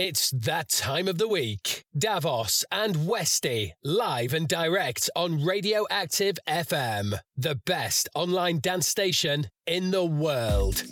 It's that time of the week. Davos and Westy, live and direct on Radioactive FM, the best online dance station in the world.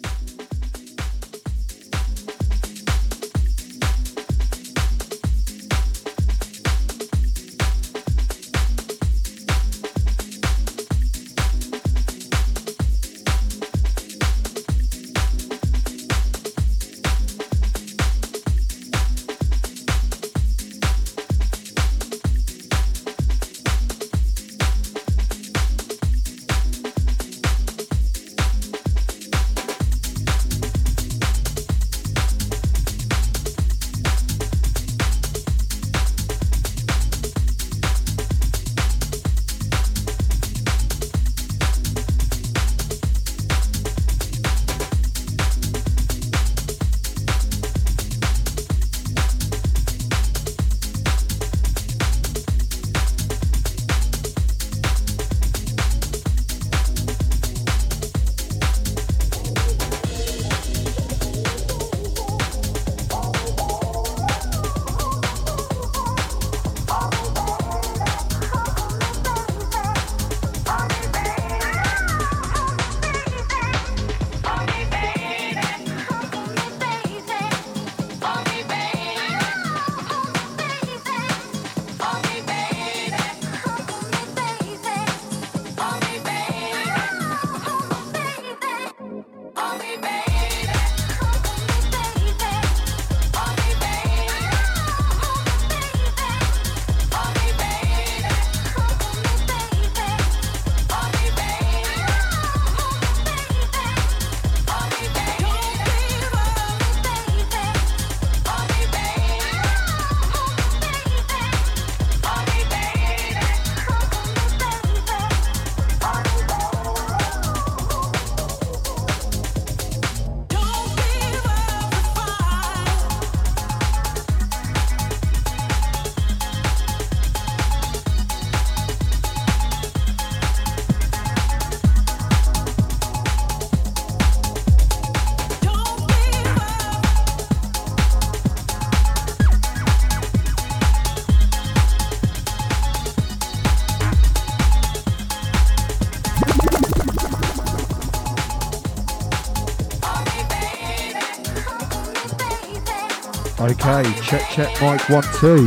Okay, check, mic 1, 2.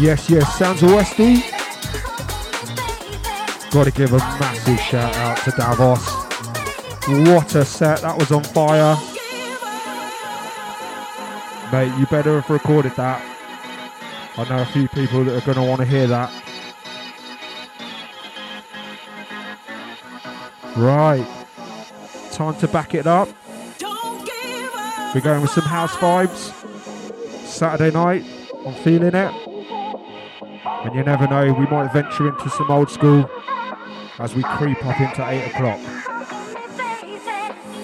Yes, sounds of Westy. Gotta give a massive shout out to Davos. What a set, that was on fire. Mate, you better have recorded that. I know a few people that are gonna wanna hear that. Right, time to back it up. We're going with some house vibes. Saturday night, I'm feeling it. And you never know, we might venture into some old school as we creep up into 8 o'clock.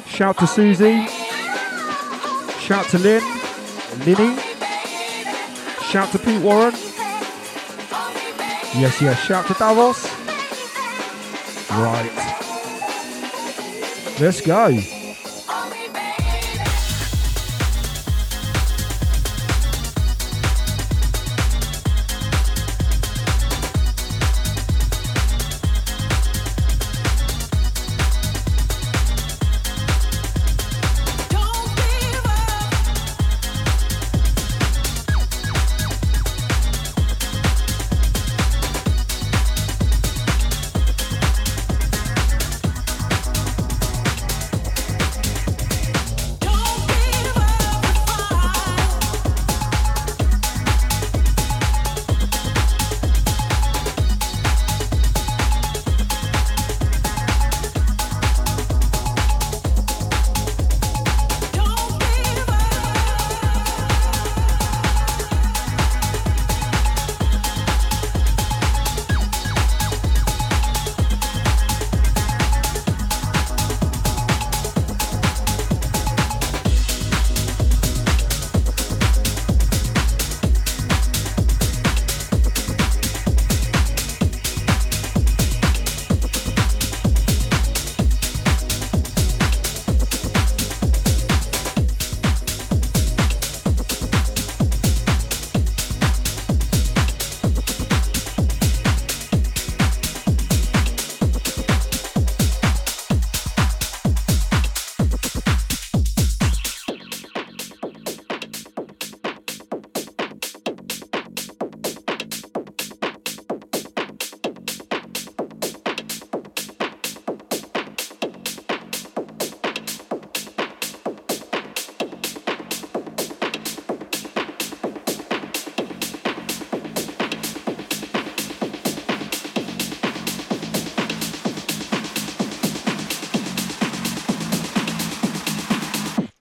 Shout to Susie. Shout to Lynn. Linny. Shout to Pete Warren. Yes, shout to Davos. Right. Let's go.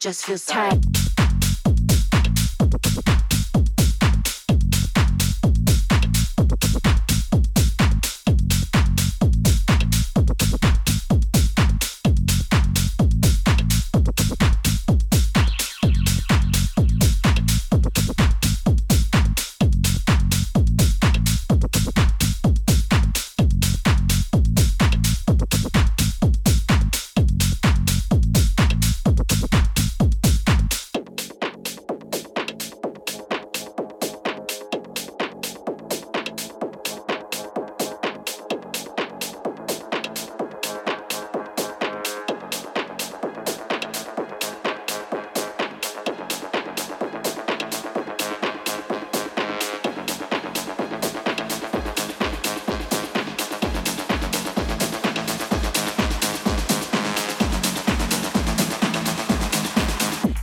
just feels tight.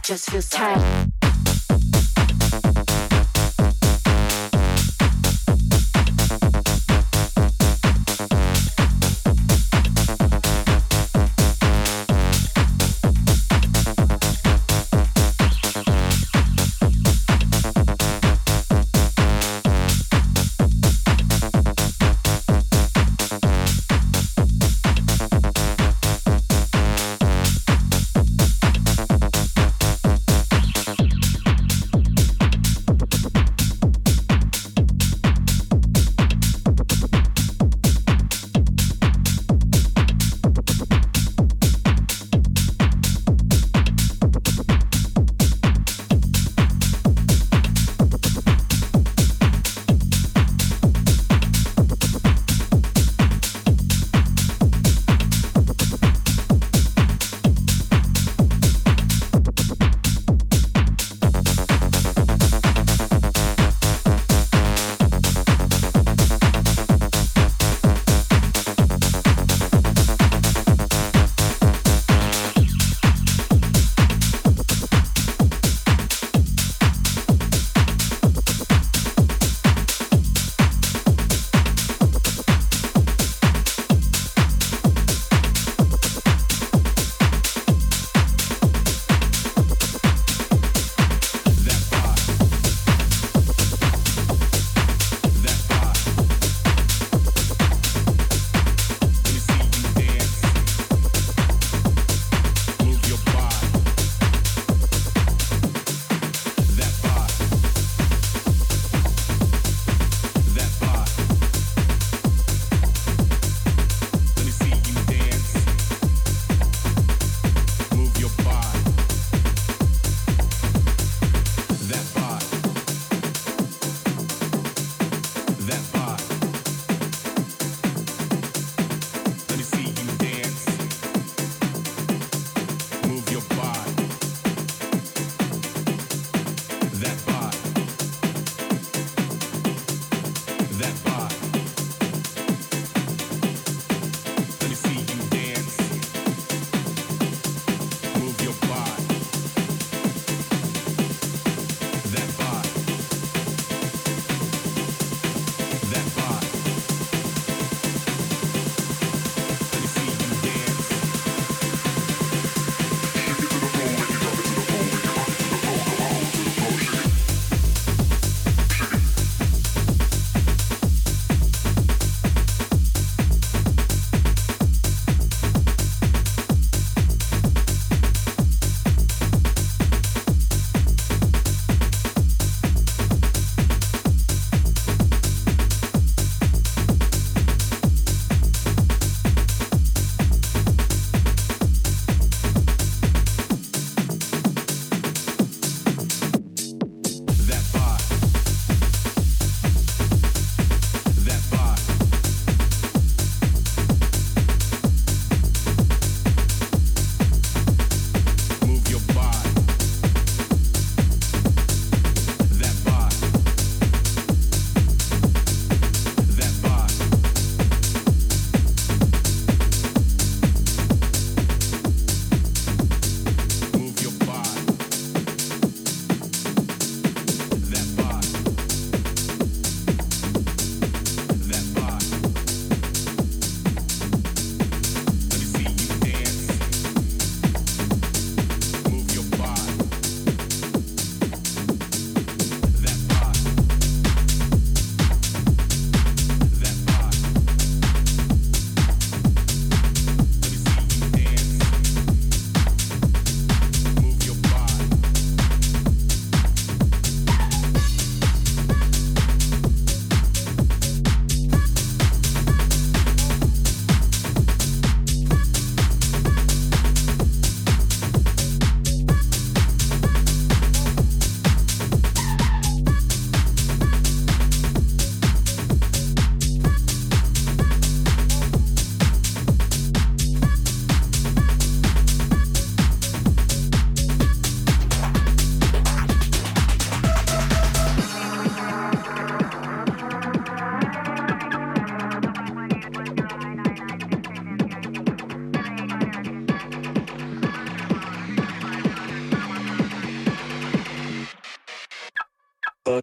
Just feels tight.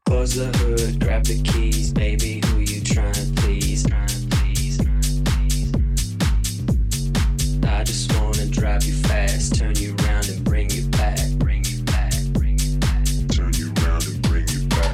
Close the hood, grab the keys, baby. Who you trying to please? I just wanna drive you fast, turn you around and bring you back. Turn you around and bring you back.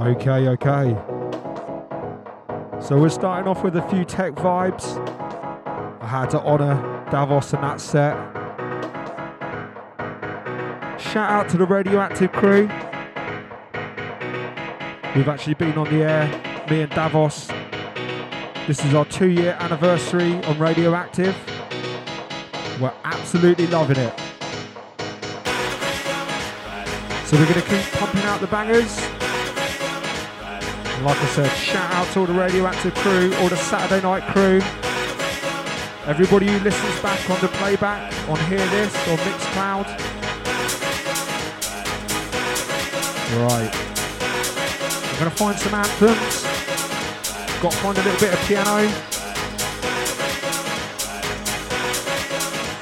Okay. So we're starting off with a few tech vibes. I had to honour Davos and that set. Shout out to the Radioactive crew. We've actually been on the air, me and Davos. This is our 2-year anniversary on Radioactive. We're absolutely loving it. So we're going to keep pumping out the bangers. And like I said, shout out to all the Radioactive crew, all the Saturday night crew. Everybody who listens back on the playback, on Hear This, on Mixcloud. Right. I'm going to find some anthems. Got to find a little bit of piano.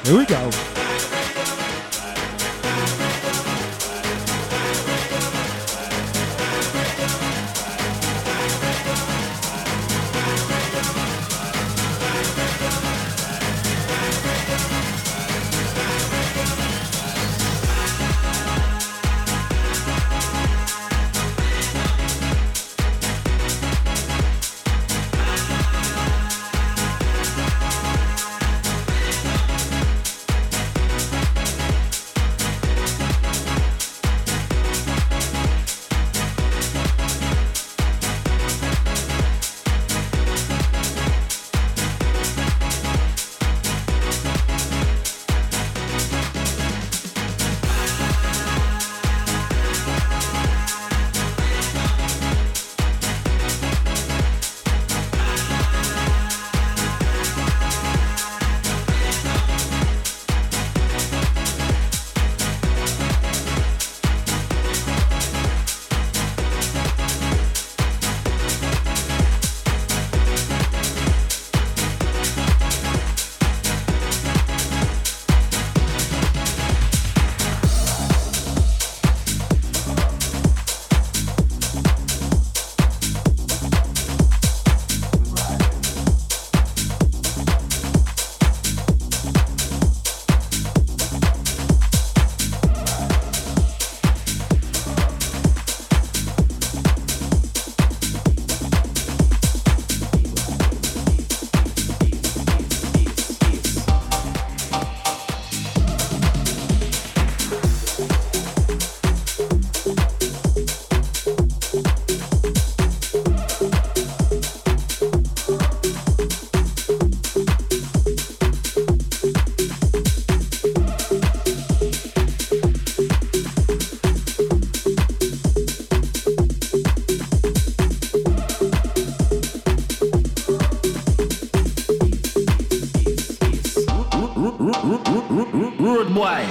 Here we go. Rude boy,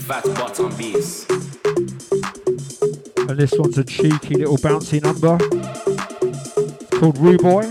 fat bottom bees. And this one's a cheeky little bouncy number. It's called Roo Boy.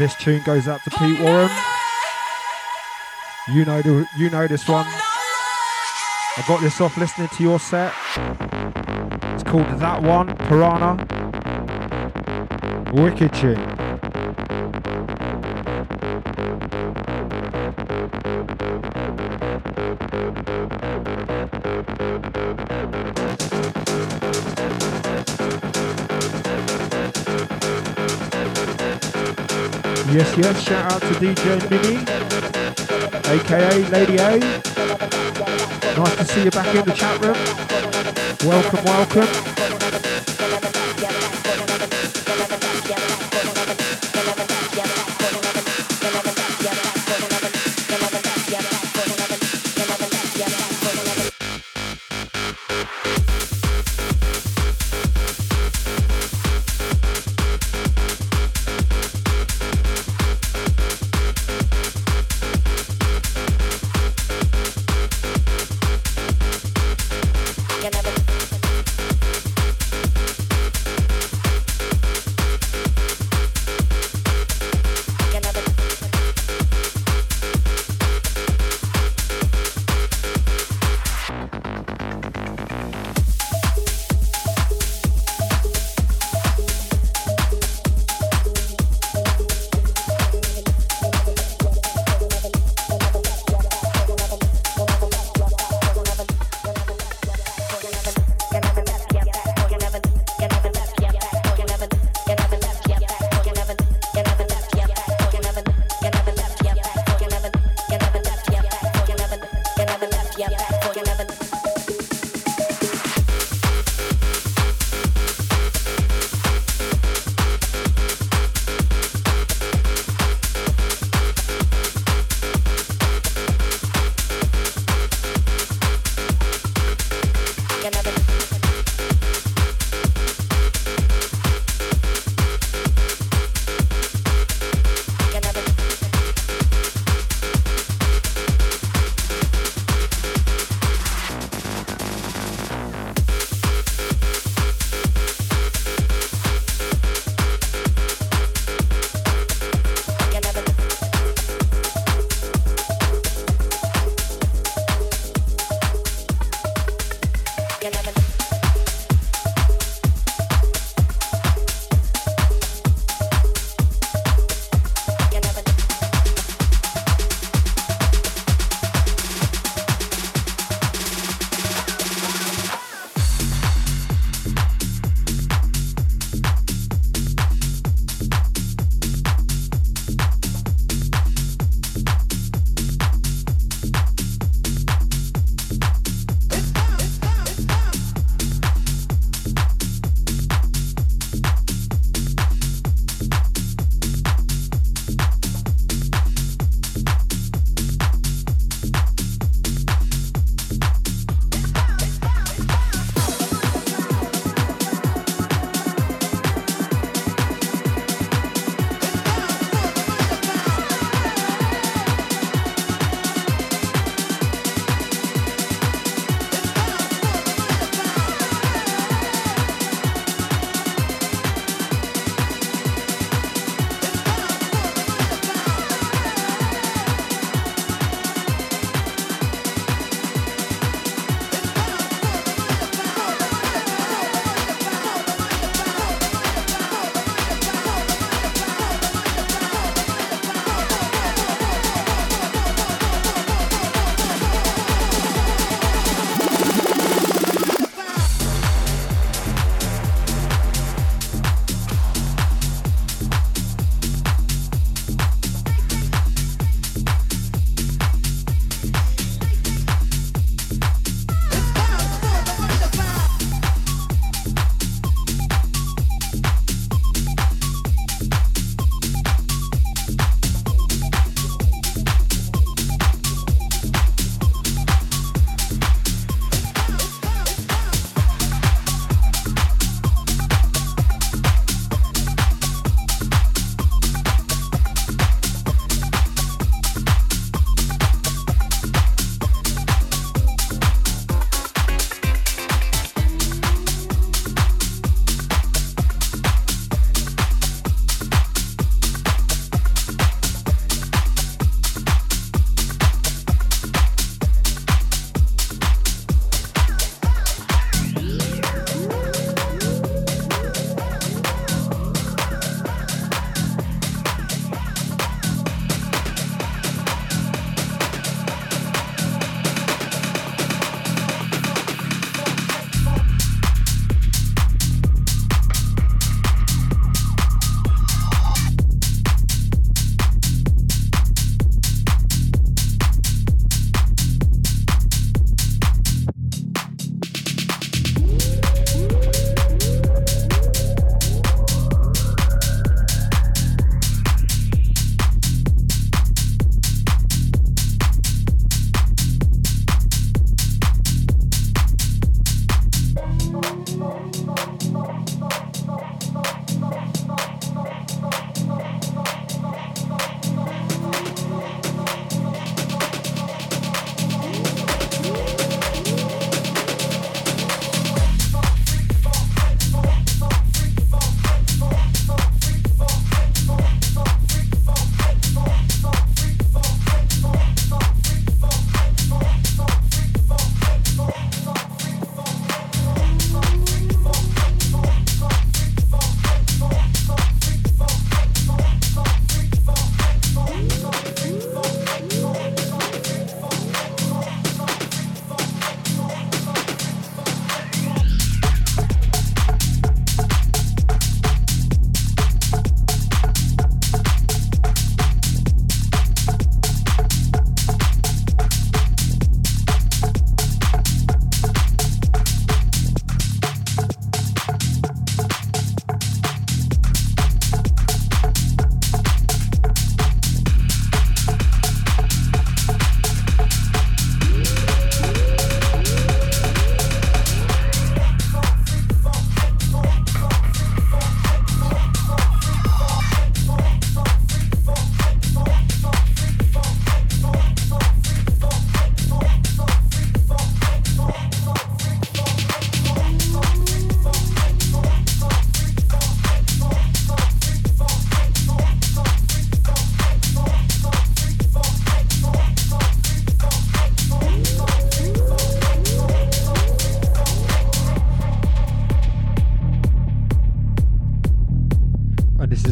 This tune goes out to Pete Warren. You know this one. I got this off listening to your set. It's called That One, Piranha Wicked Tune. Yes, yes, shout out to DJ Mini, aka Lady A. Nice to see you back in the chat room. Welcome, welcome.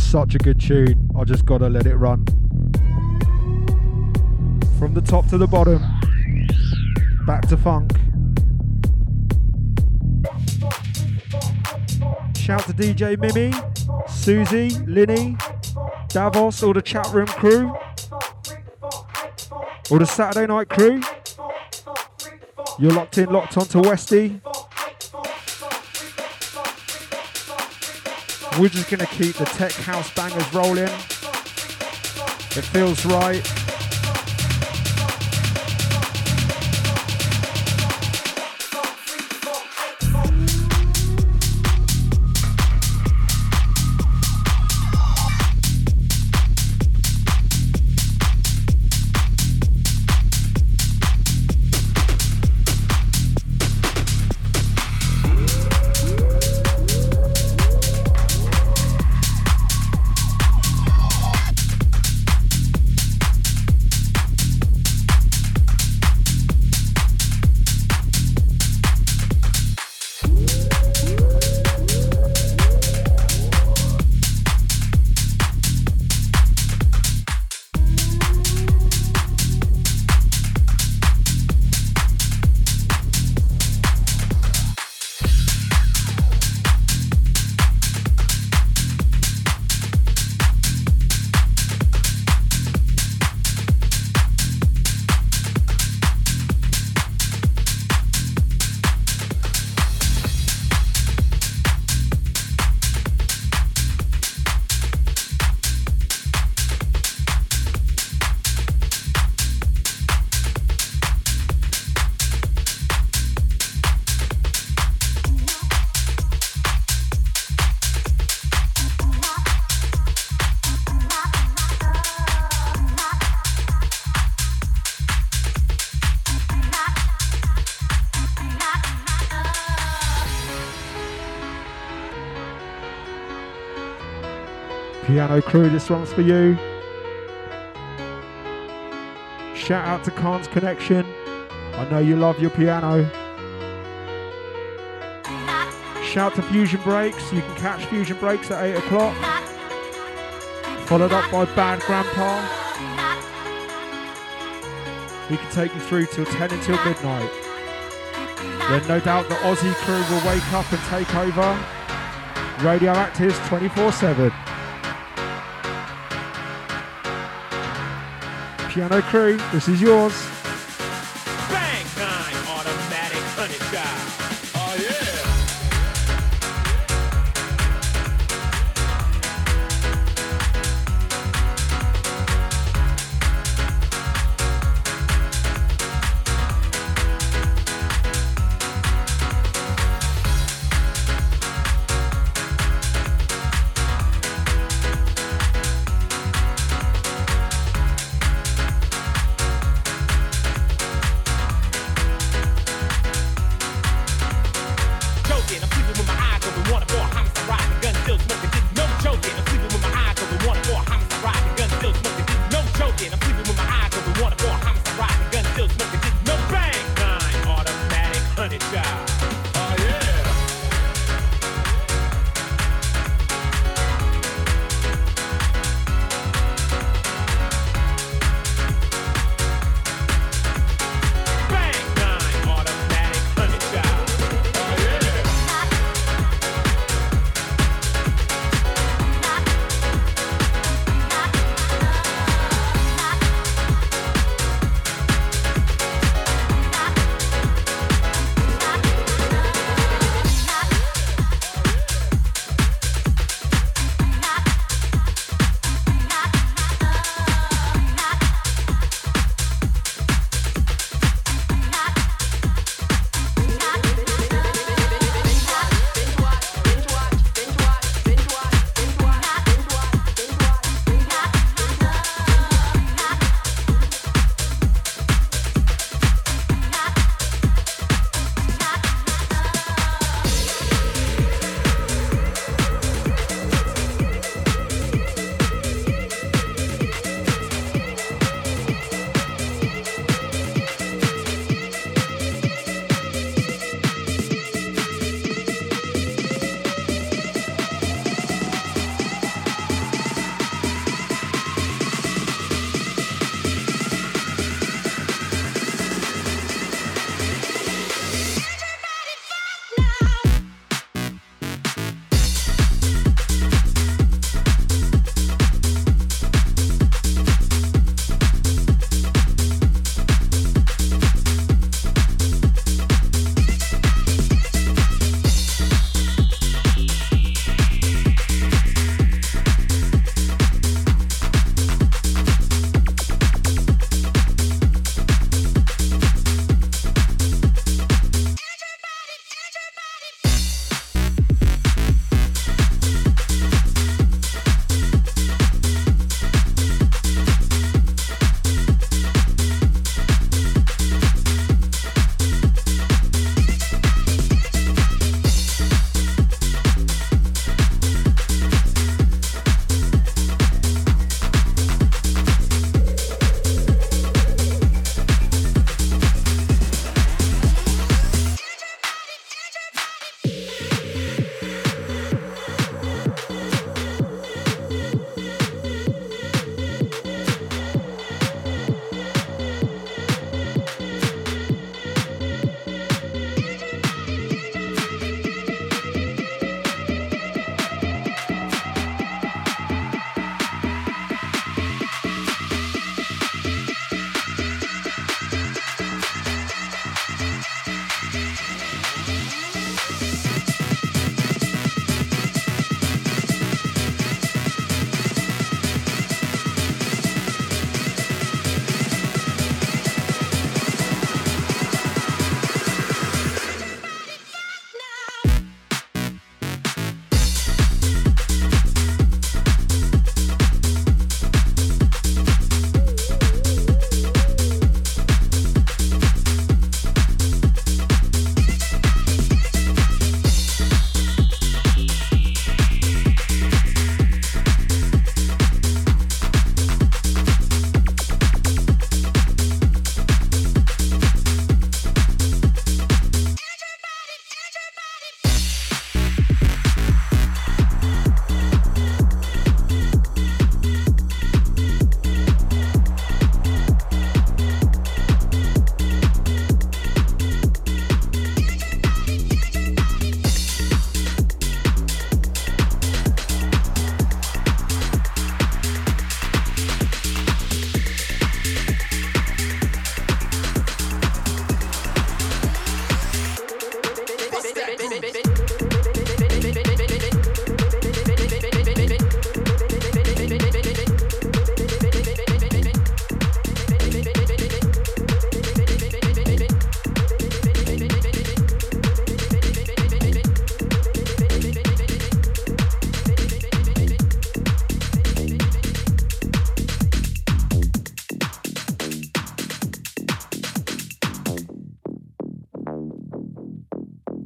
such a good tune. I just gotta let it run. From the top to the bottom, back to funk. Shout to DJ Mimi, Susie, Linny, Davos, all the chat room crew, all the Saturday night crew. You're locked in, locked on to Westy. We're just gonna keep the tech house bangers rolling. It feels right. Piano crew, this one's for you. Shout out to Khan's Connection. I know you love your piano. Shout to Fusion Breaks. You can catch Fusion Breaks at 8 o'clock. Followed up by Band Grandpa. We can take you through till 10 until midnight. Then no doubt the Aussie crew will wake up and take over. Radio Actors 24/7. Piano crew, this is yours. Bang time, automatic honey guy. Oh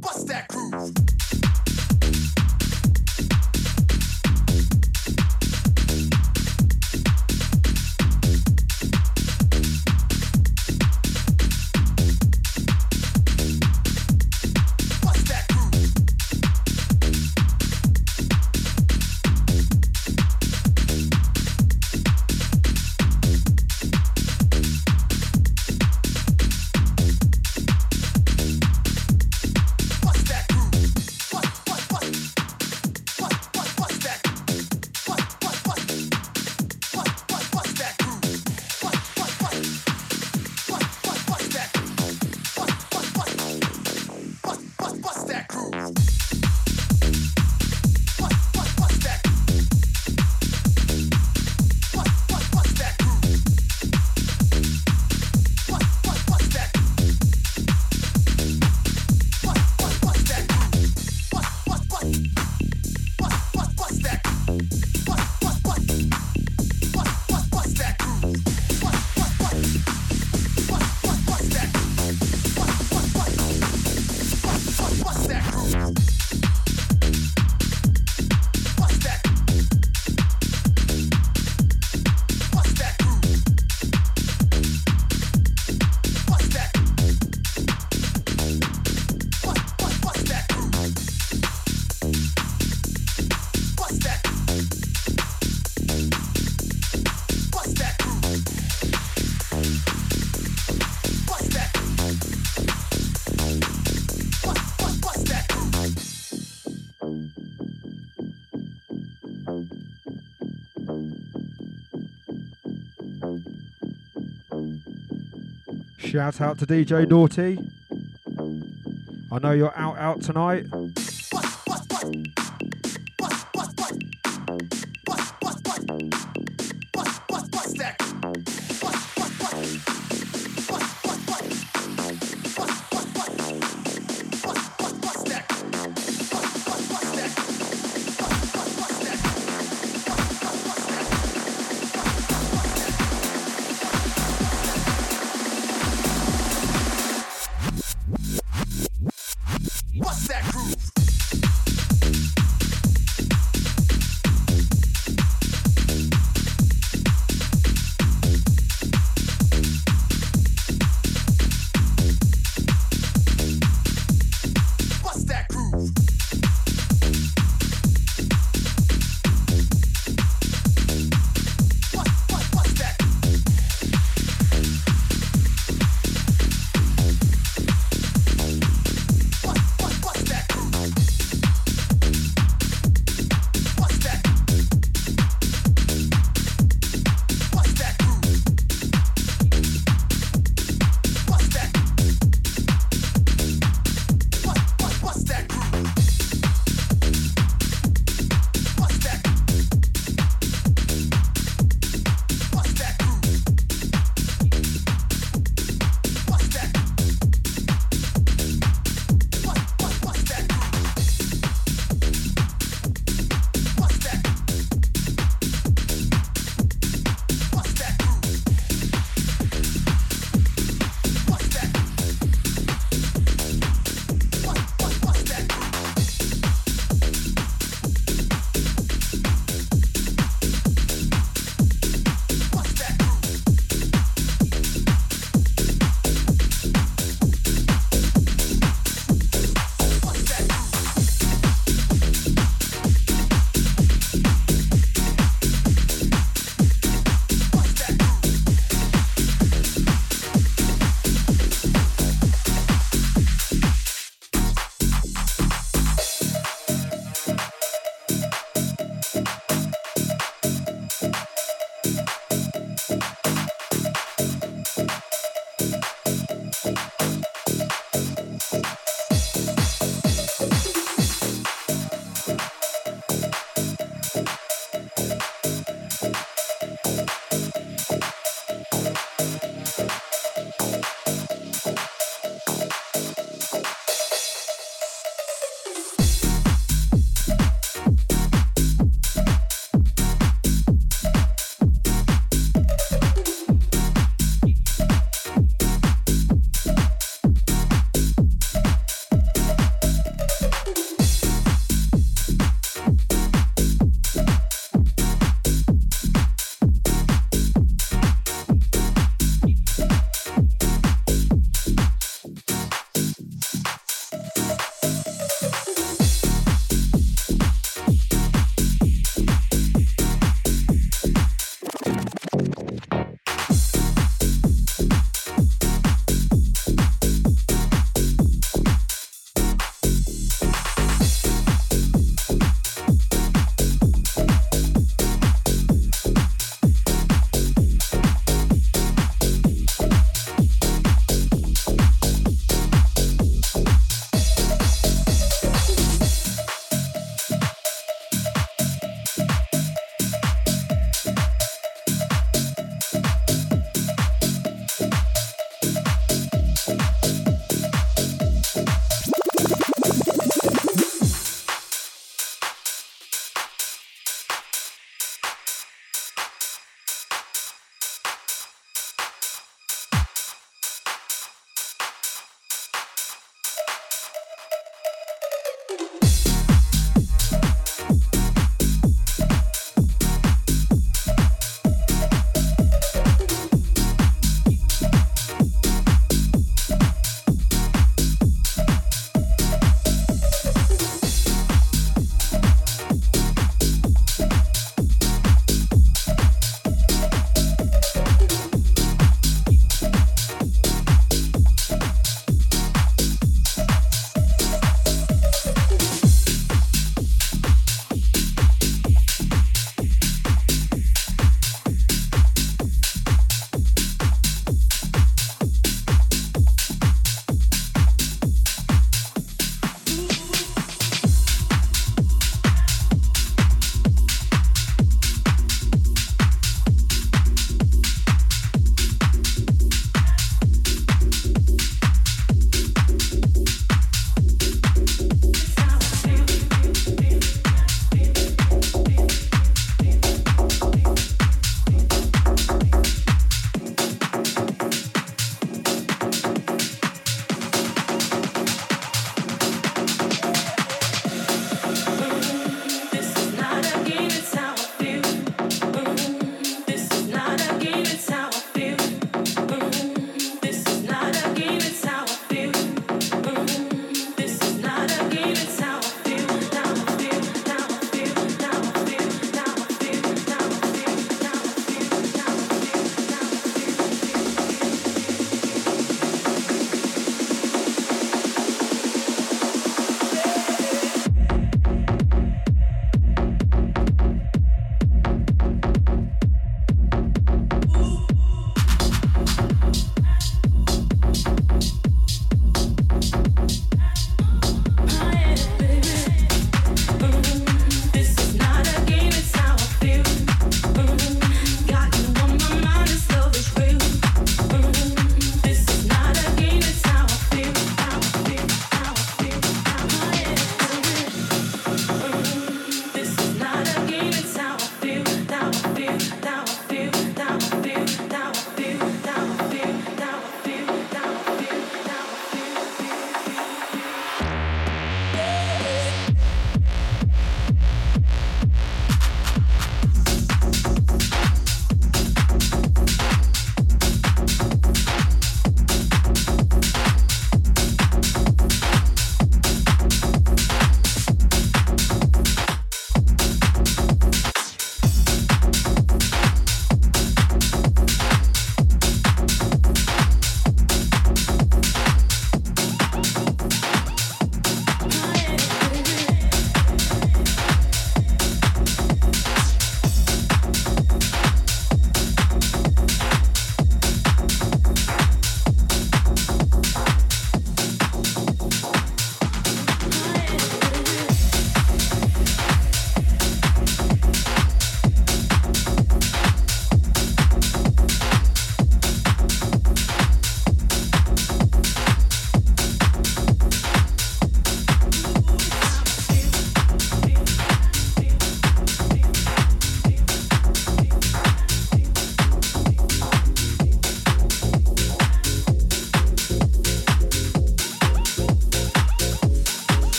Bust that groove. Shout out to DJ Naughty. I know you're out tonight. What's that groove?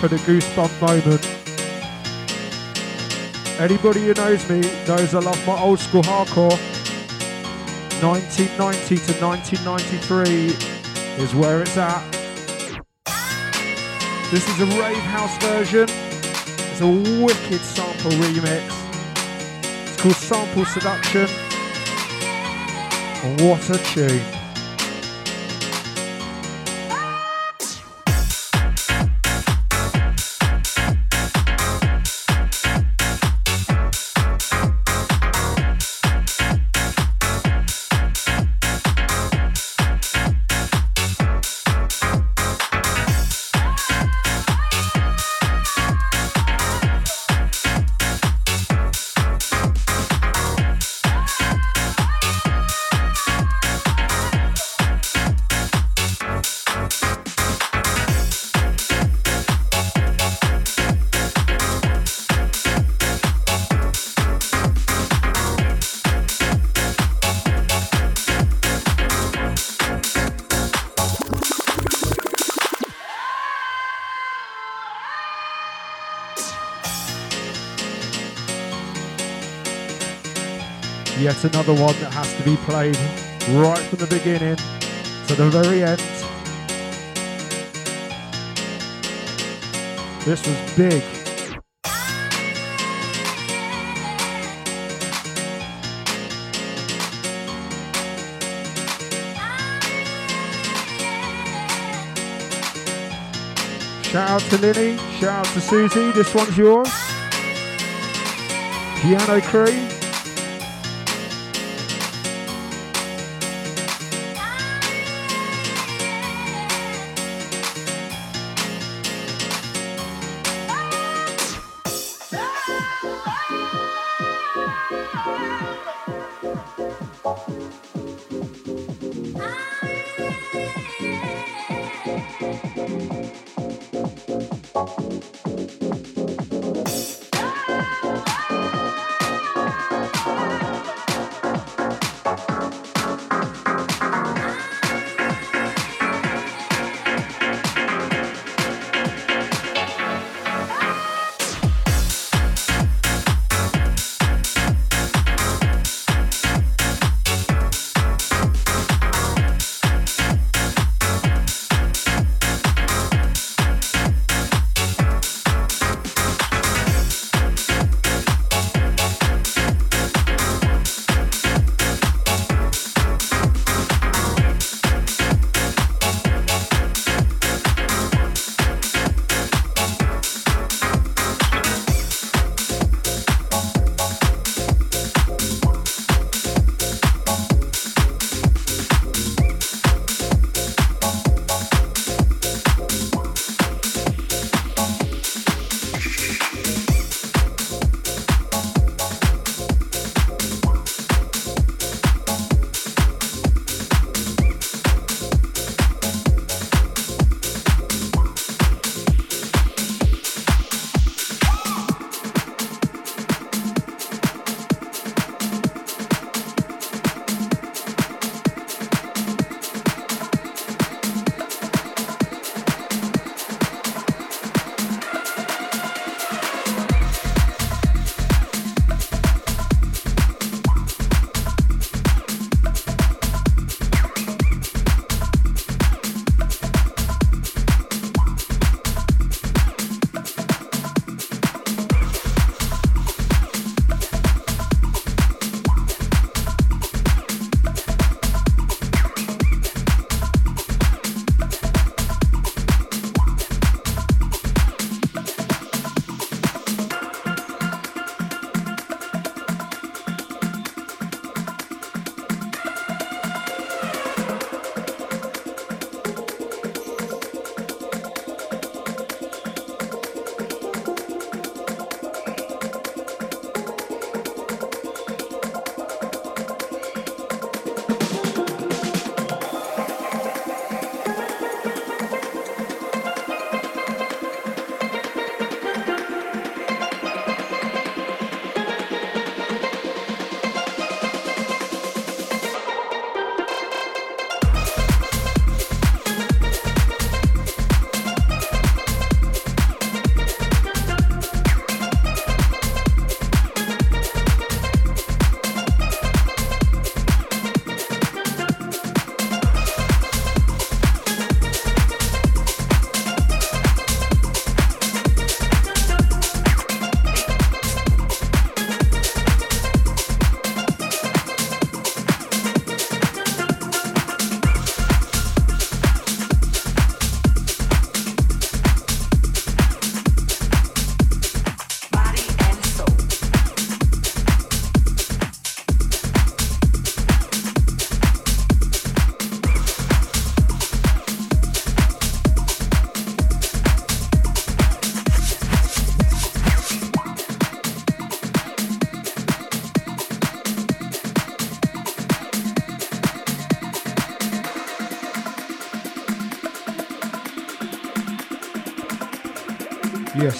For the goosebump moment. Anybody who knows me knows I love my old school hardcore. 1990 to 1993 is where it's at. This is a Wavehouse version. It's a wicked sample remix. It's called Sample Seduction. And what a tune. Yet another one that has to be played right from the beginning to the very end. This was big. Shout out to Lily, shout out to Susie, this one's yours. Piano Crew.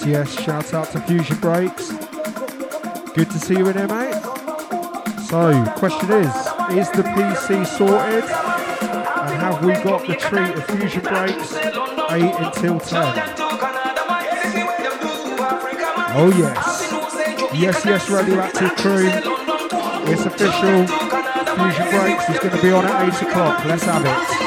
Yes, shout out to Fusion Breaks. Good to see you in here, mate. So, question is the PC sorted? And have we got the treat of Fusion Breaks 8 until 10? Oh yes. Yes, Radioactive Crew. It's official. Fusion Breaks is going to be on at 8 o'clock. Let's have it.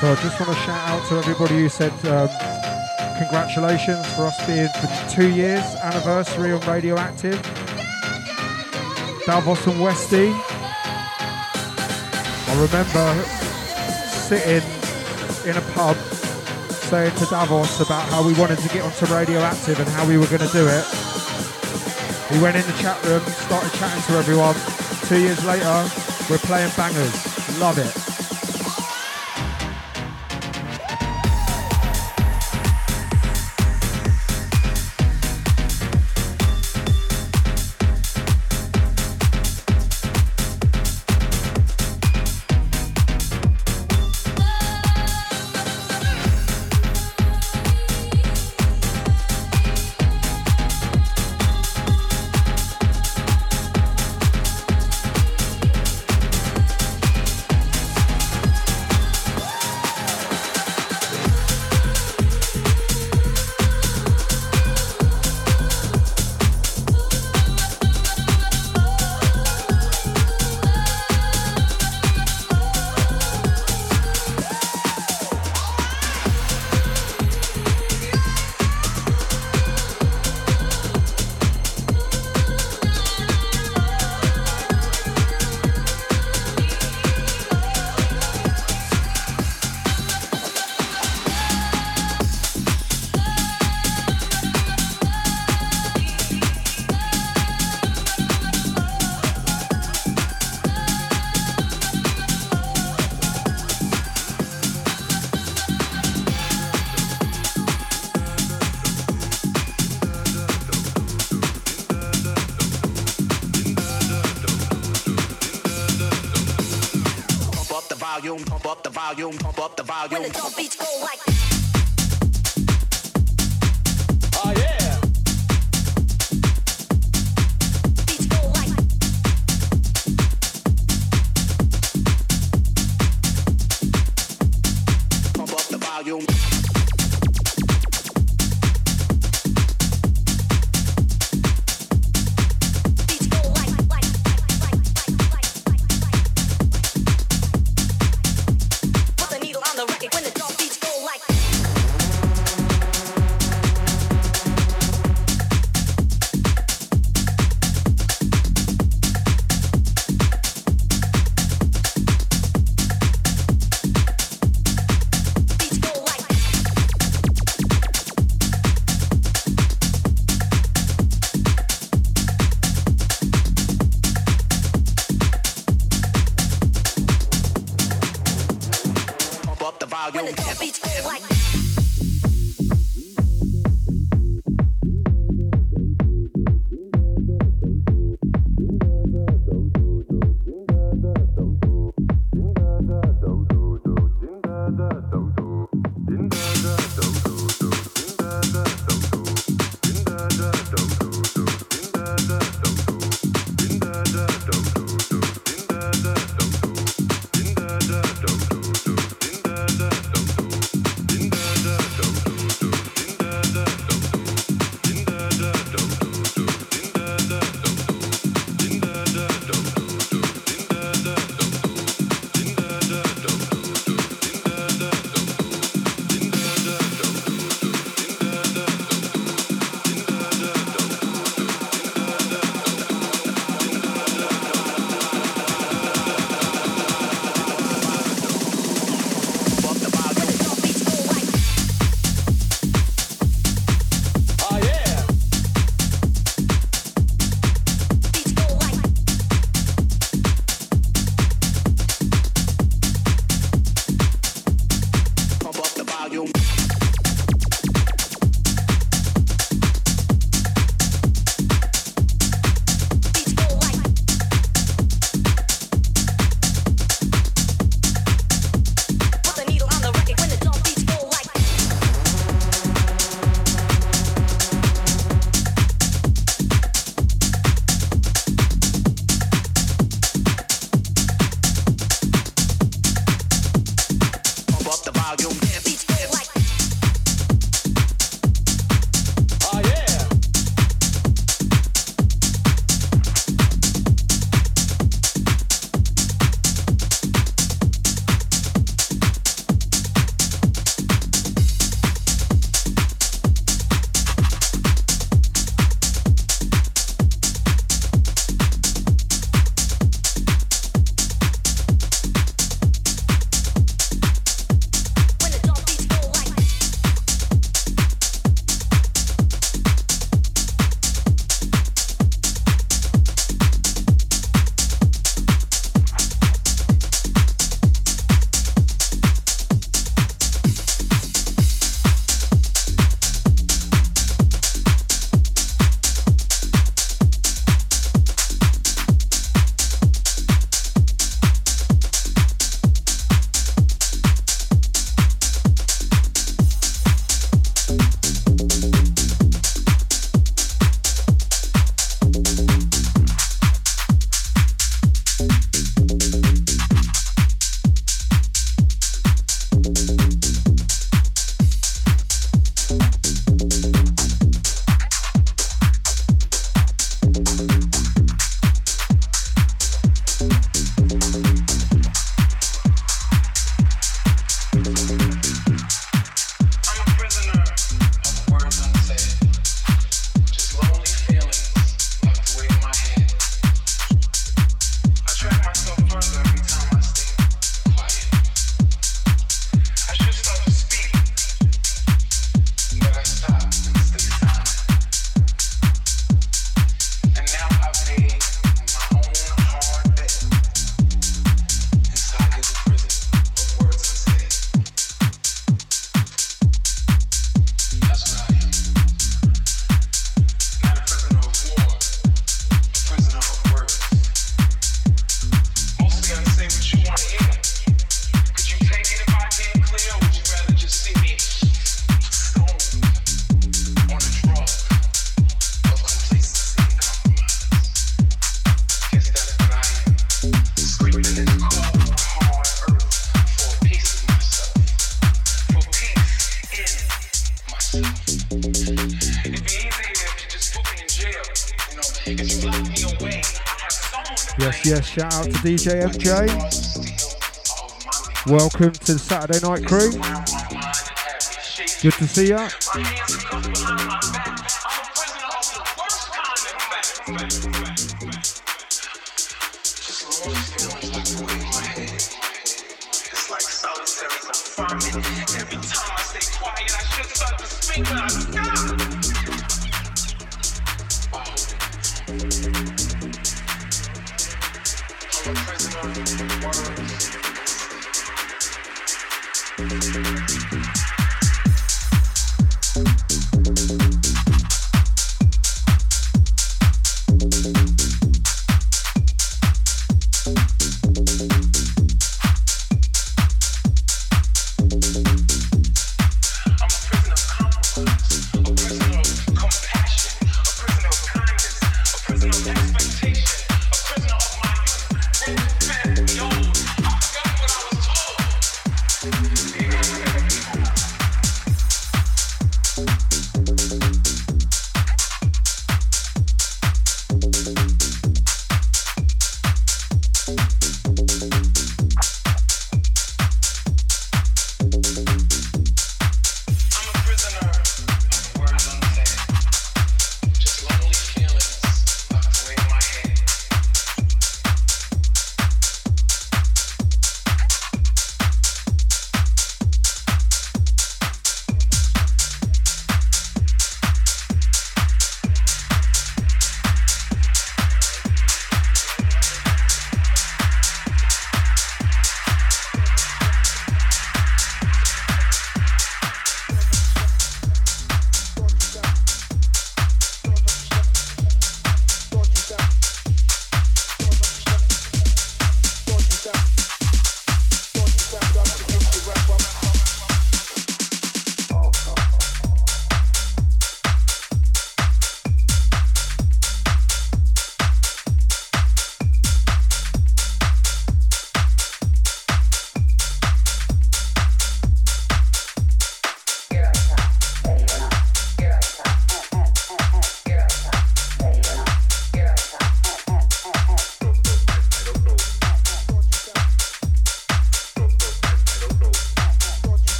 So I just want to shout out to everybody who said congratulations for us being for 2 years anniversary on Radioactive. Davos and Westy. I remember sitting in a pub saying to Davos about how we wanted to get onto Radioactive and how we were going to do it. We went in the chat room, started chatting to everyone. 2 years later, we're playing bangers. Love it. When the drum beats go like this. Oh yeah. Beats go like. Pump up the volume. Yes, shout out to DJ FJ. Welcome to the Saturday night crew. Good to see ya.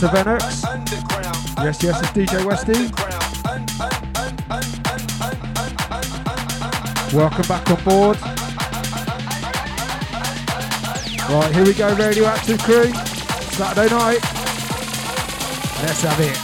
To Venex. Yes, yes, it's DJ Westy. Welcome back on board. Right, here we go, Radioactive crew. Saturday night. Let's have it.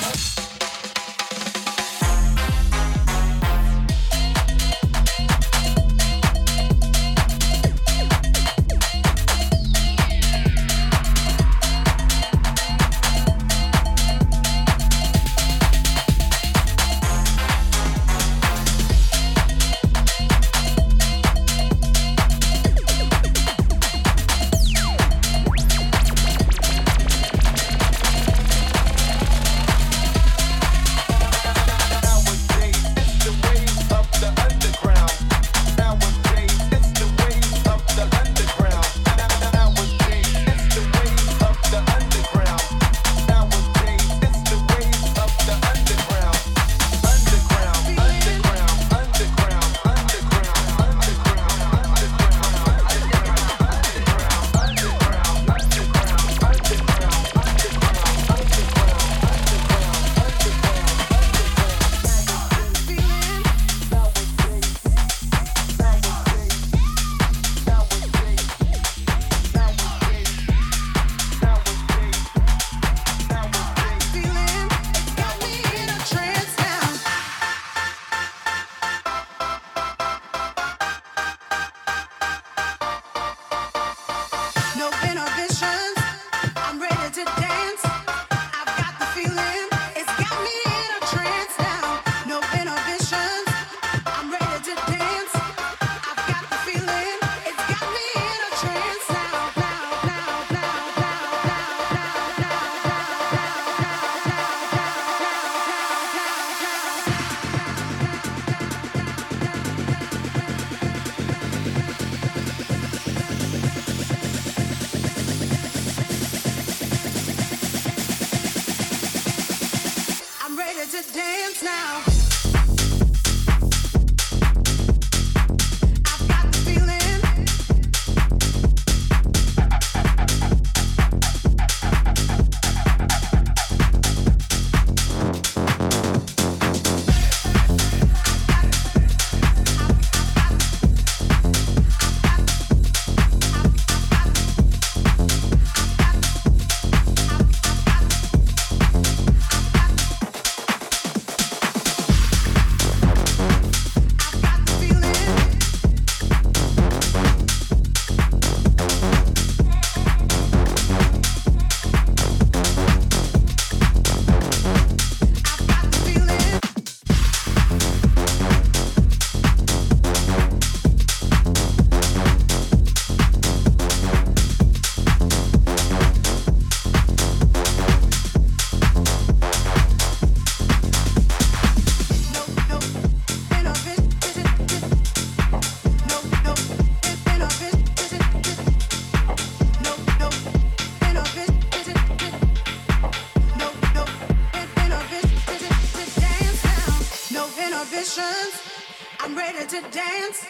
to dance.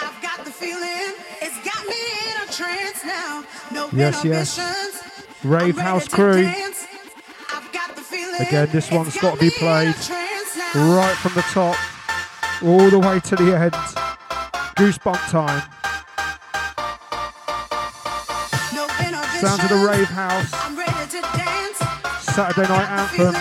I've got the feeling. It's got me in a trance now. No inhibitions. Yes. Ravehouse crew. Dance. I've got the feeling. Again, this one's got to be played right from the top all the way to the end. Goosebump time. No sound of the Ravehouse. I'm ready to dance. Saturday night anthem.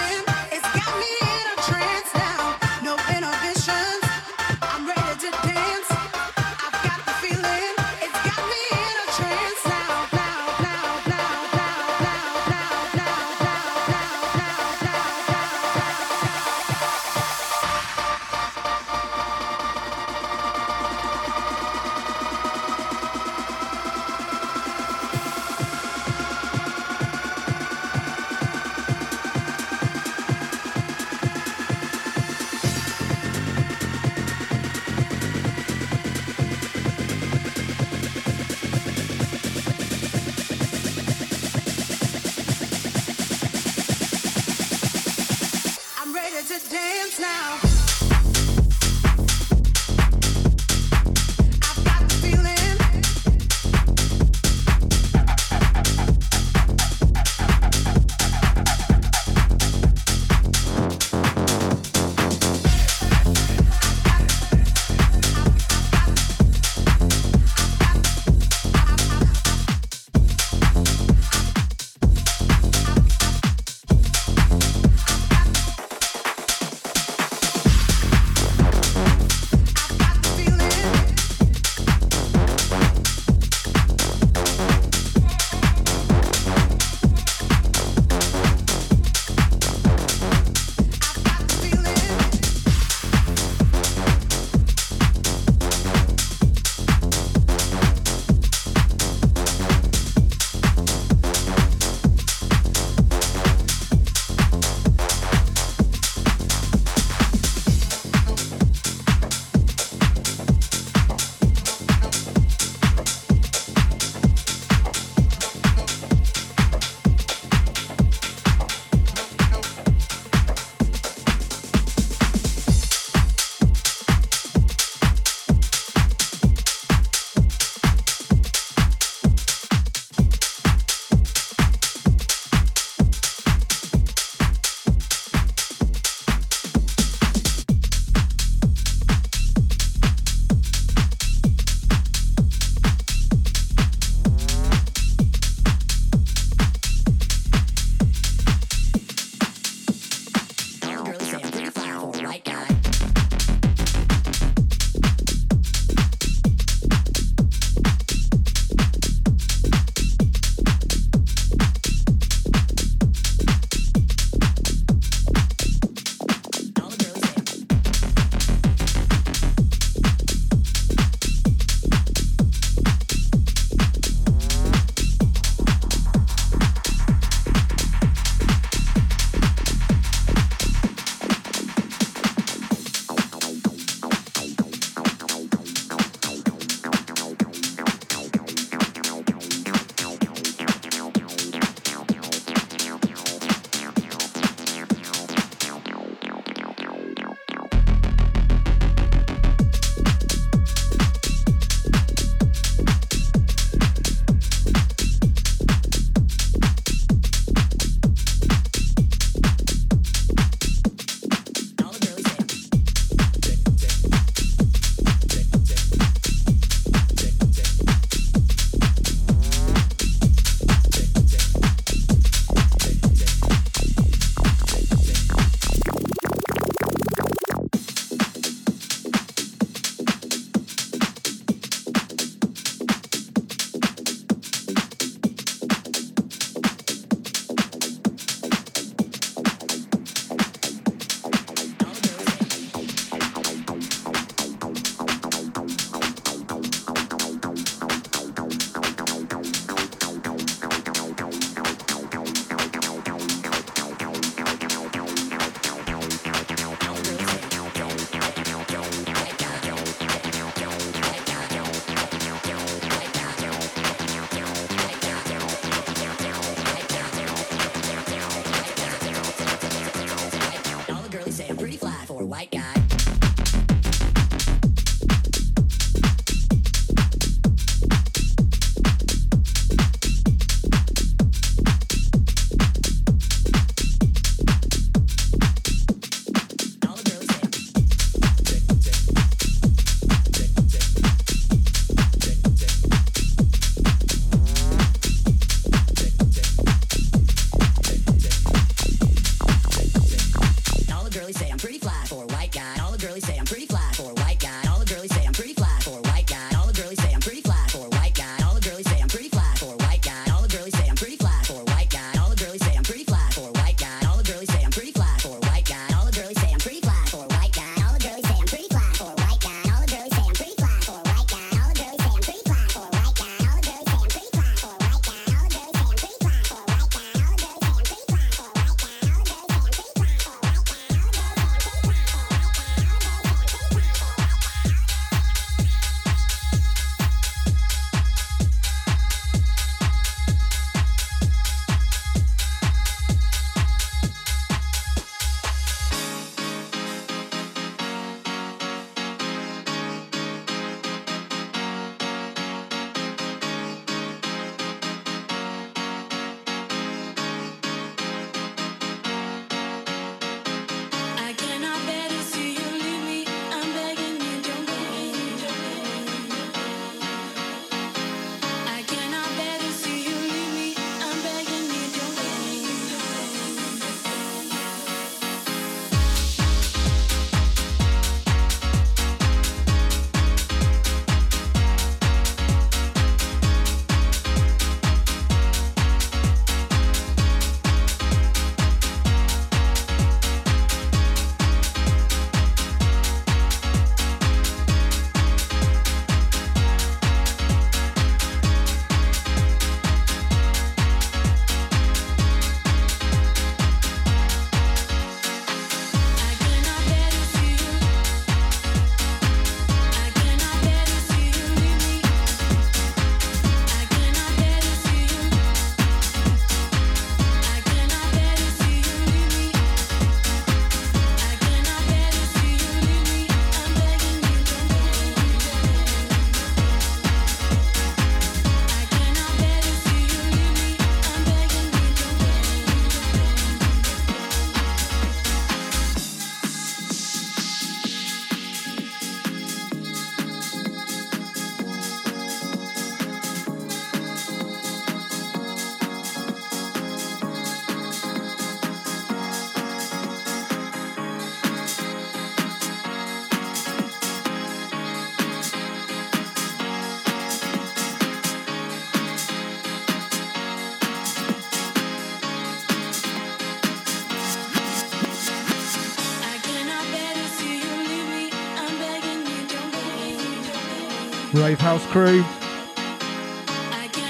Wavehouse crew,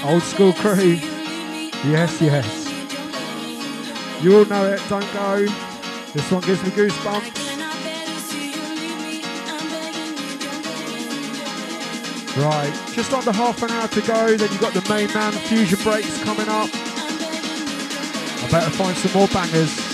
old school crew, yes, yes, you all know it, don't go, this one gives me goosebumps. Right, just under half an hour to go, then you've got the main man, Fusion Breaks coming up. I better find some more bangers.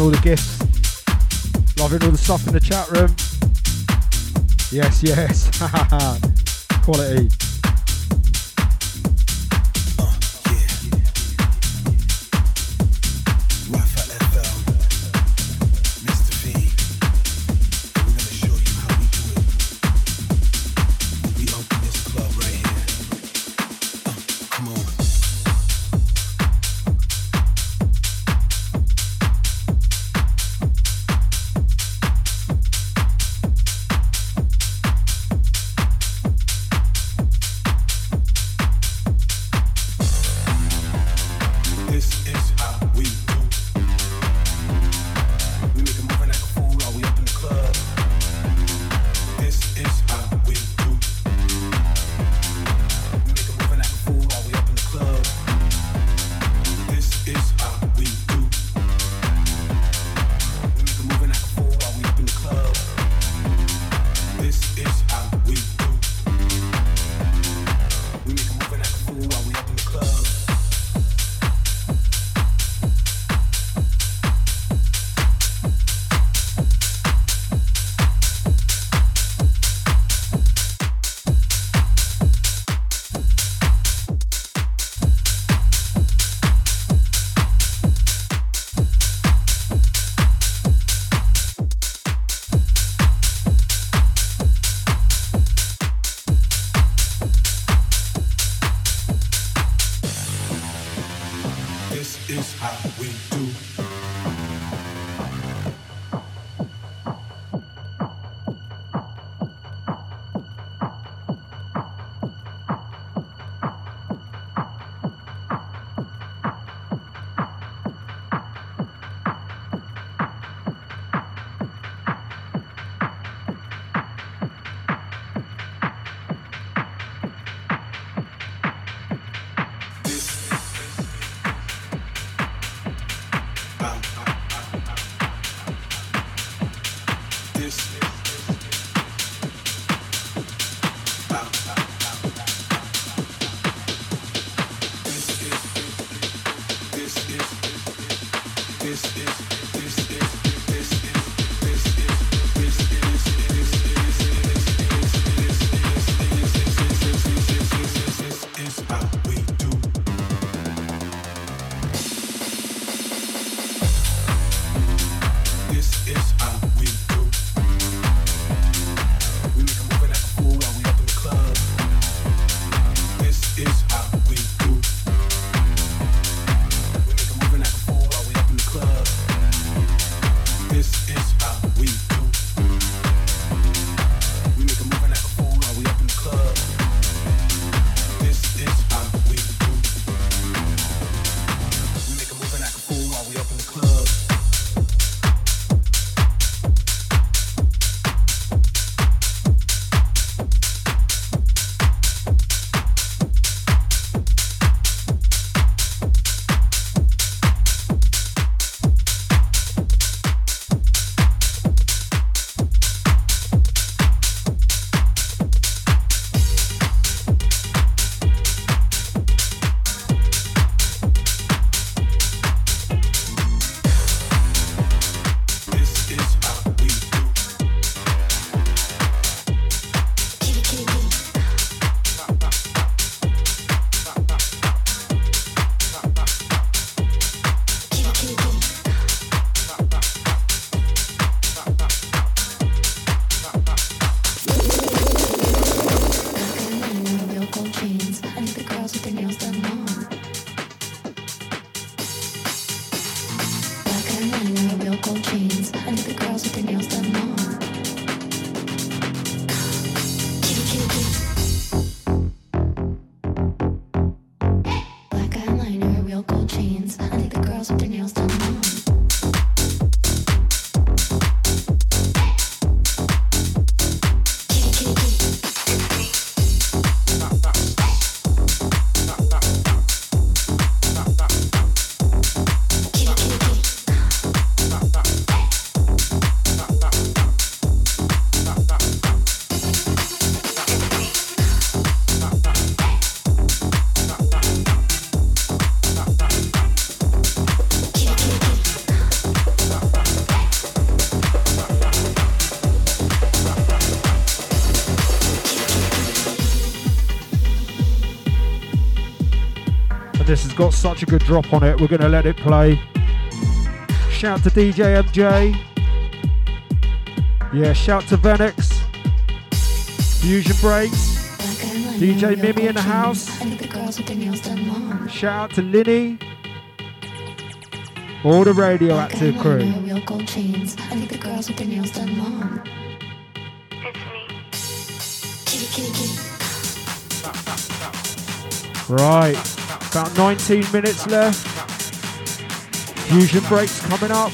All the gifts, loving all the stuff in the chat room. Yes, yes, quality. This has got such a good drop on it. We're going to let it play. Shout to DJ MJ. Yeah, shout to Venix. Fusion Breaks. DJ Mimi in the house. Shout out to Linny. All the Radioactive crew. Right, about 19 minutes left. Fusion Breaks coming up.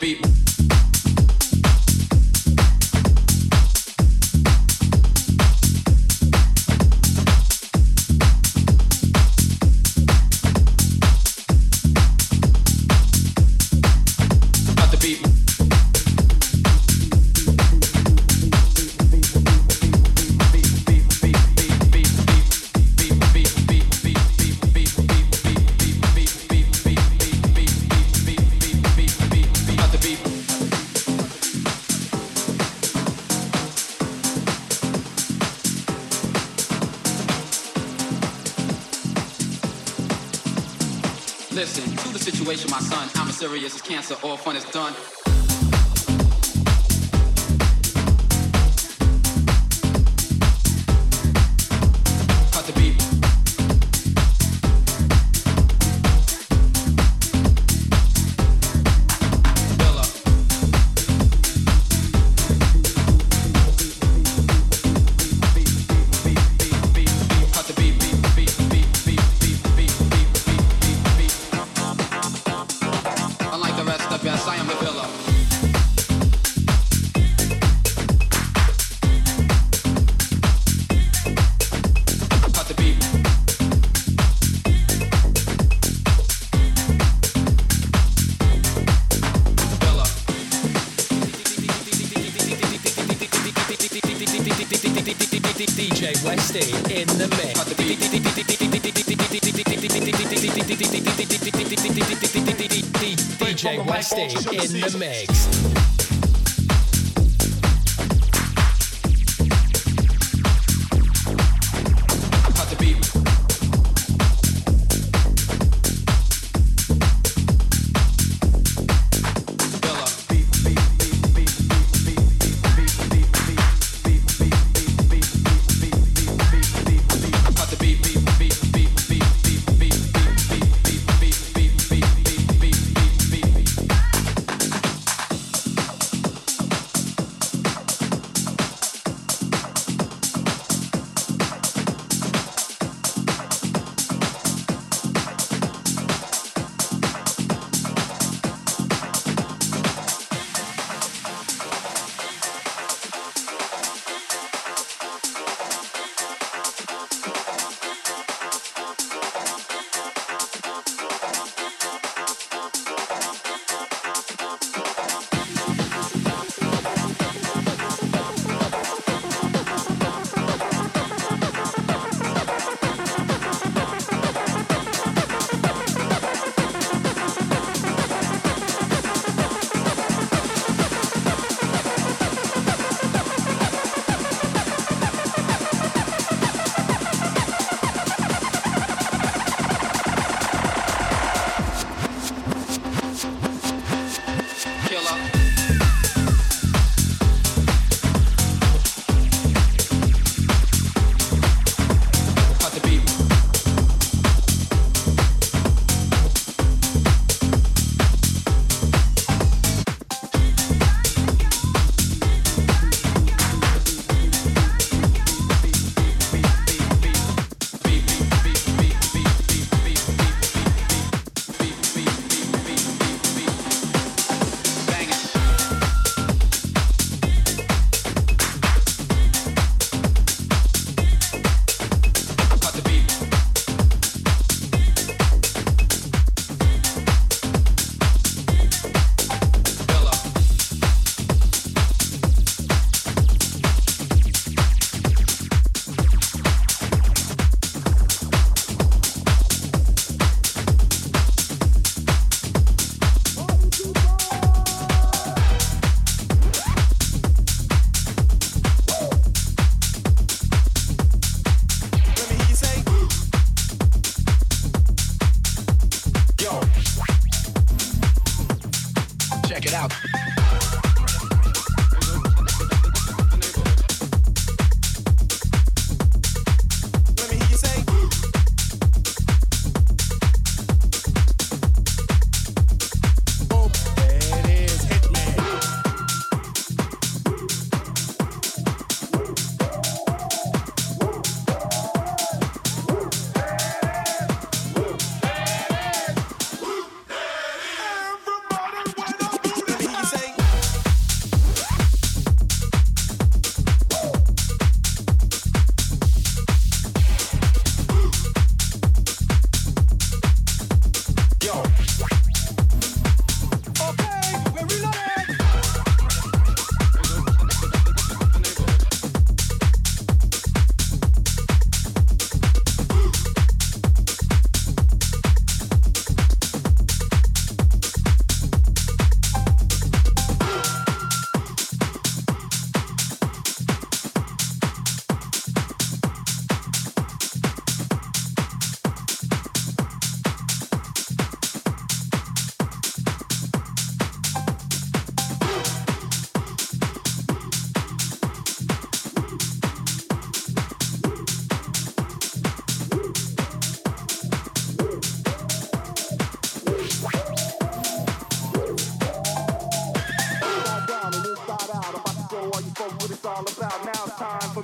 Beep. Listen to the situation, my son. I'm as serious as cancer. All fun is done.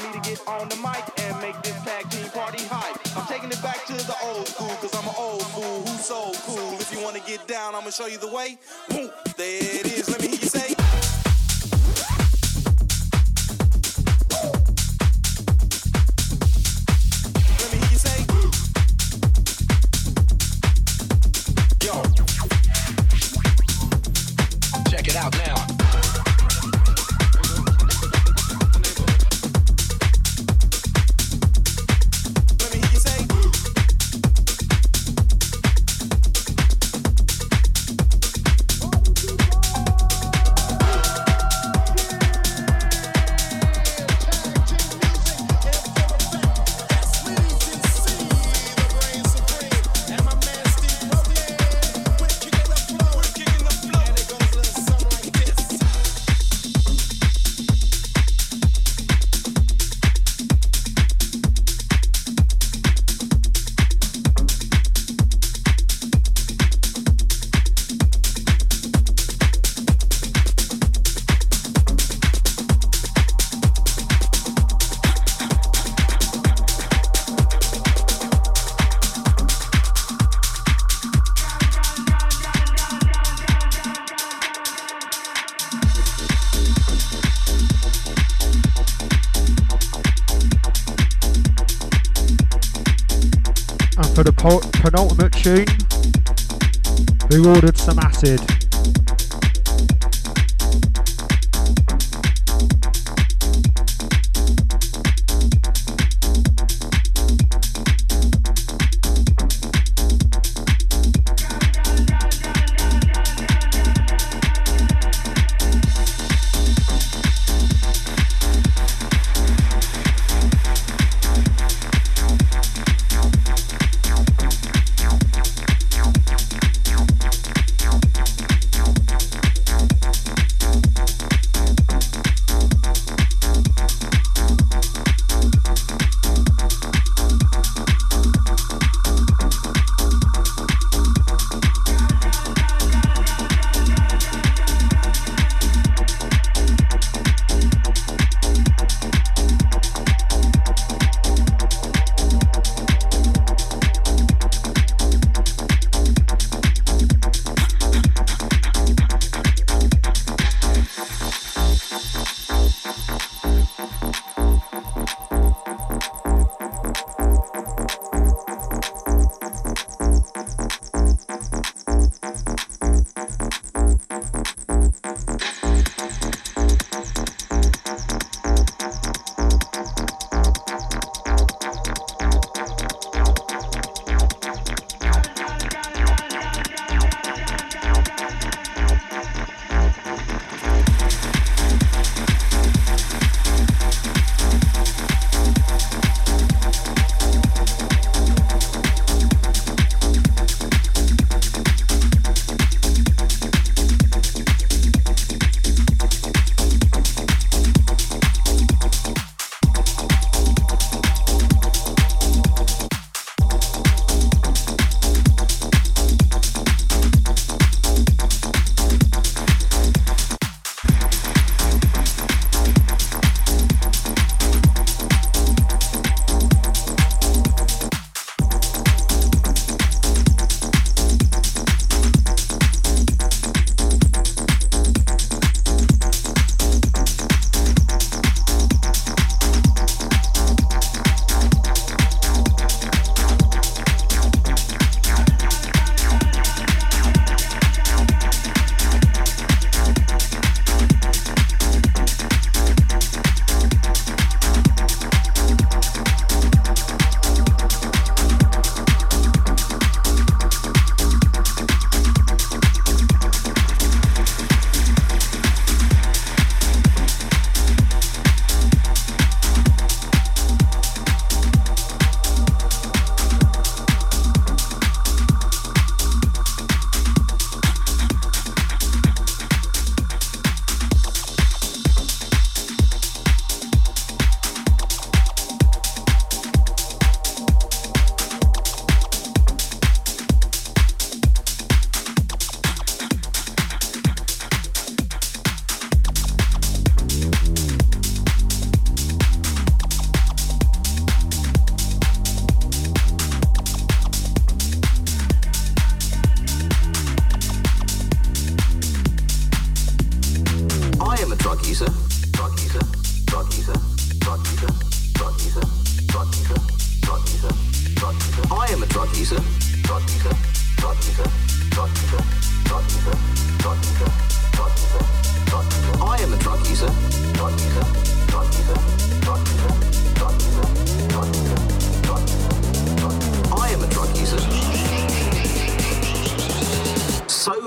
me to get on the mic and make this tag team party hype. I'm taking it back to the old school, cause I'm an old fool who's so cool. If you wanna get down, I'ma show you the way. Boom, there it is, let me hear you say. Penultimate tune, who ordered some acid.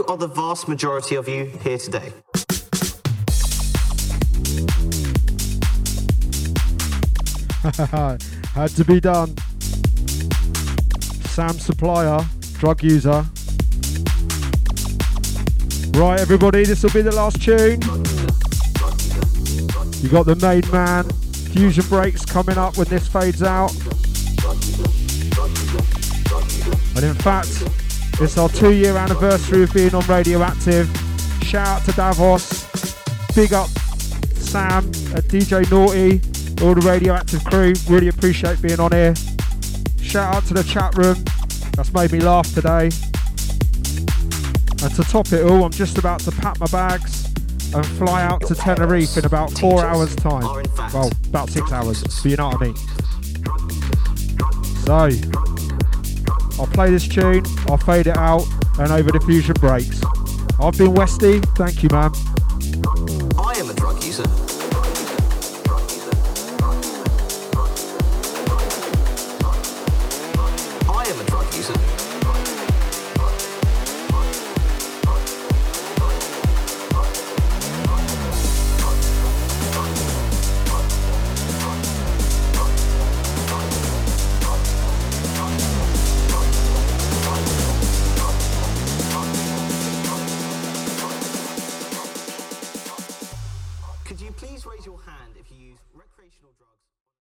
are the vast majority of you here today. Had to be done. Sam Supplier, drug user. Right, everybody, this will be the last tune. You got the main man, Fusion Breaks, coming up when this fades out. And in fact, it's our 2-year anniversary of being on Radioactive. Shout out to Davos. Big up Sam at DJ Naughty, all the Radioactive crew. Really appreciate being on here. Shout out to the chat room. That's made me laugh today. And to top it all, I'm just about to pack my bags and fly out to Tenerife in about 4 hours' time. Well, about 6 hours, but you know what I mean. So, I'll play this tune, I'll fade it out, and over the Fusion Breaks. I've been Westy, thank you, man.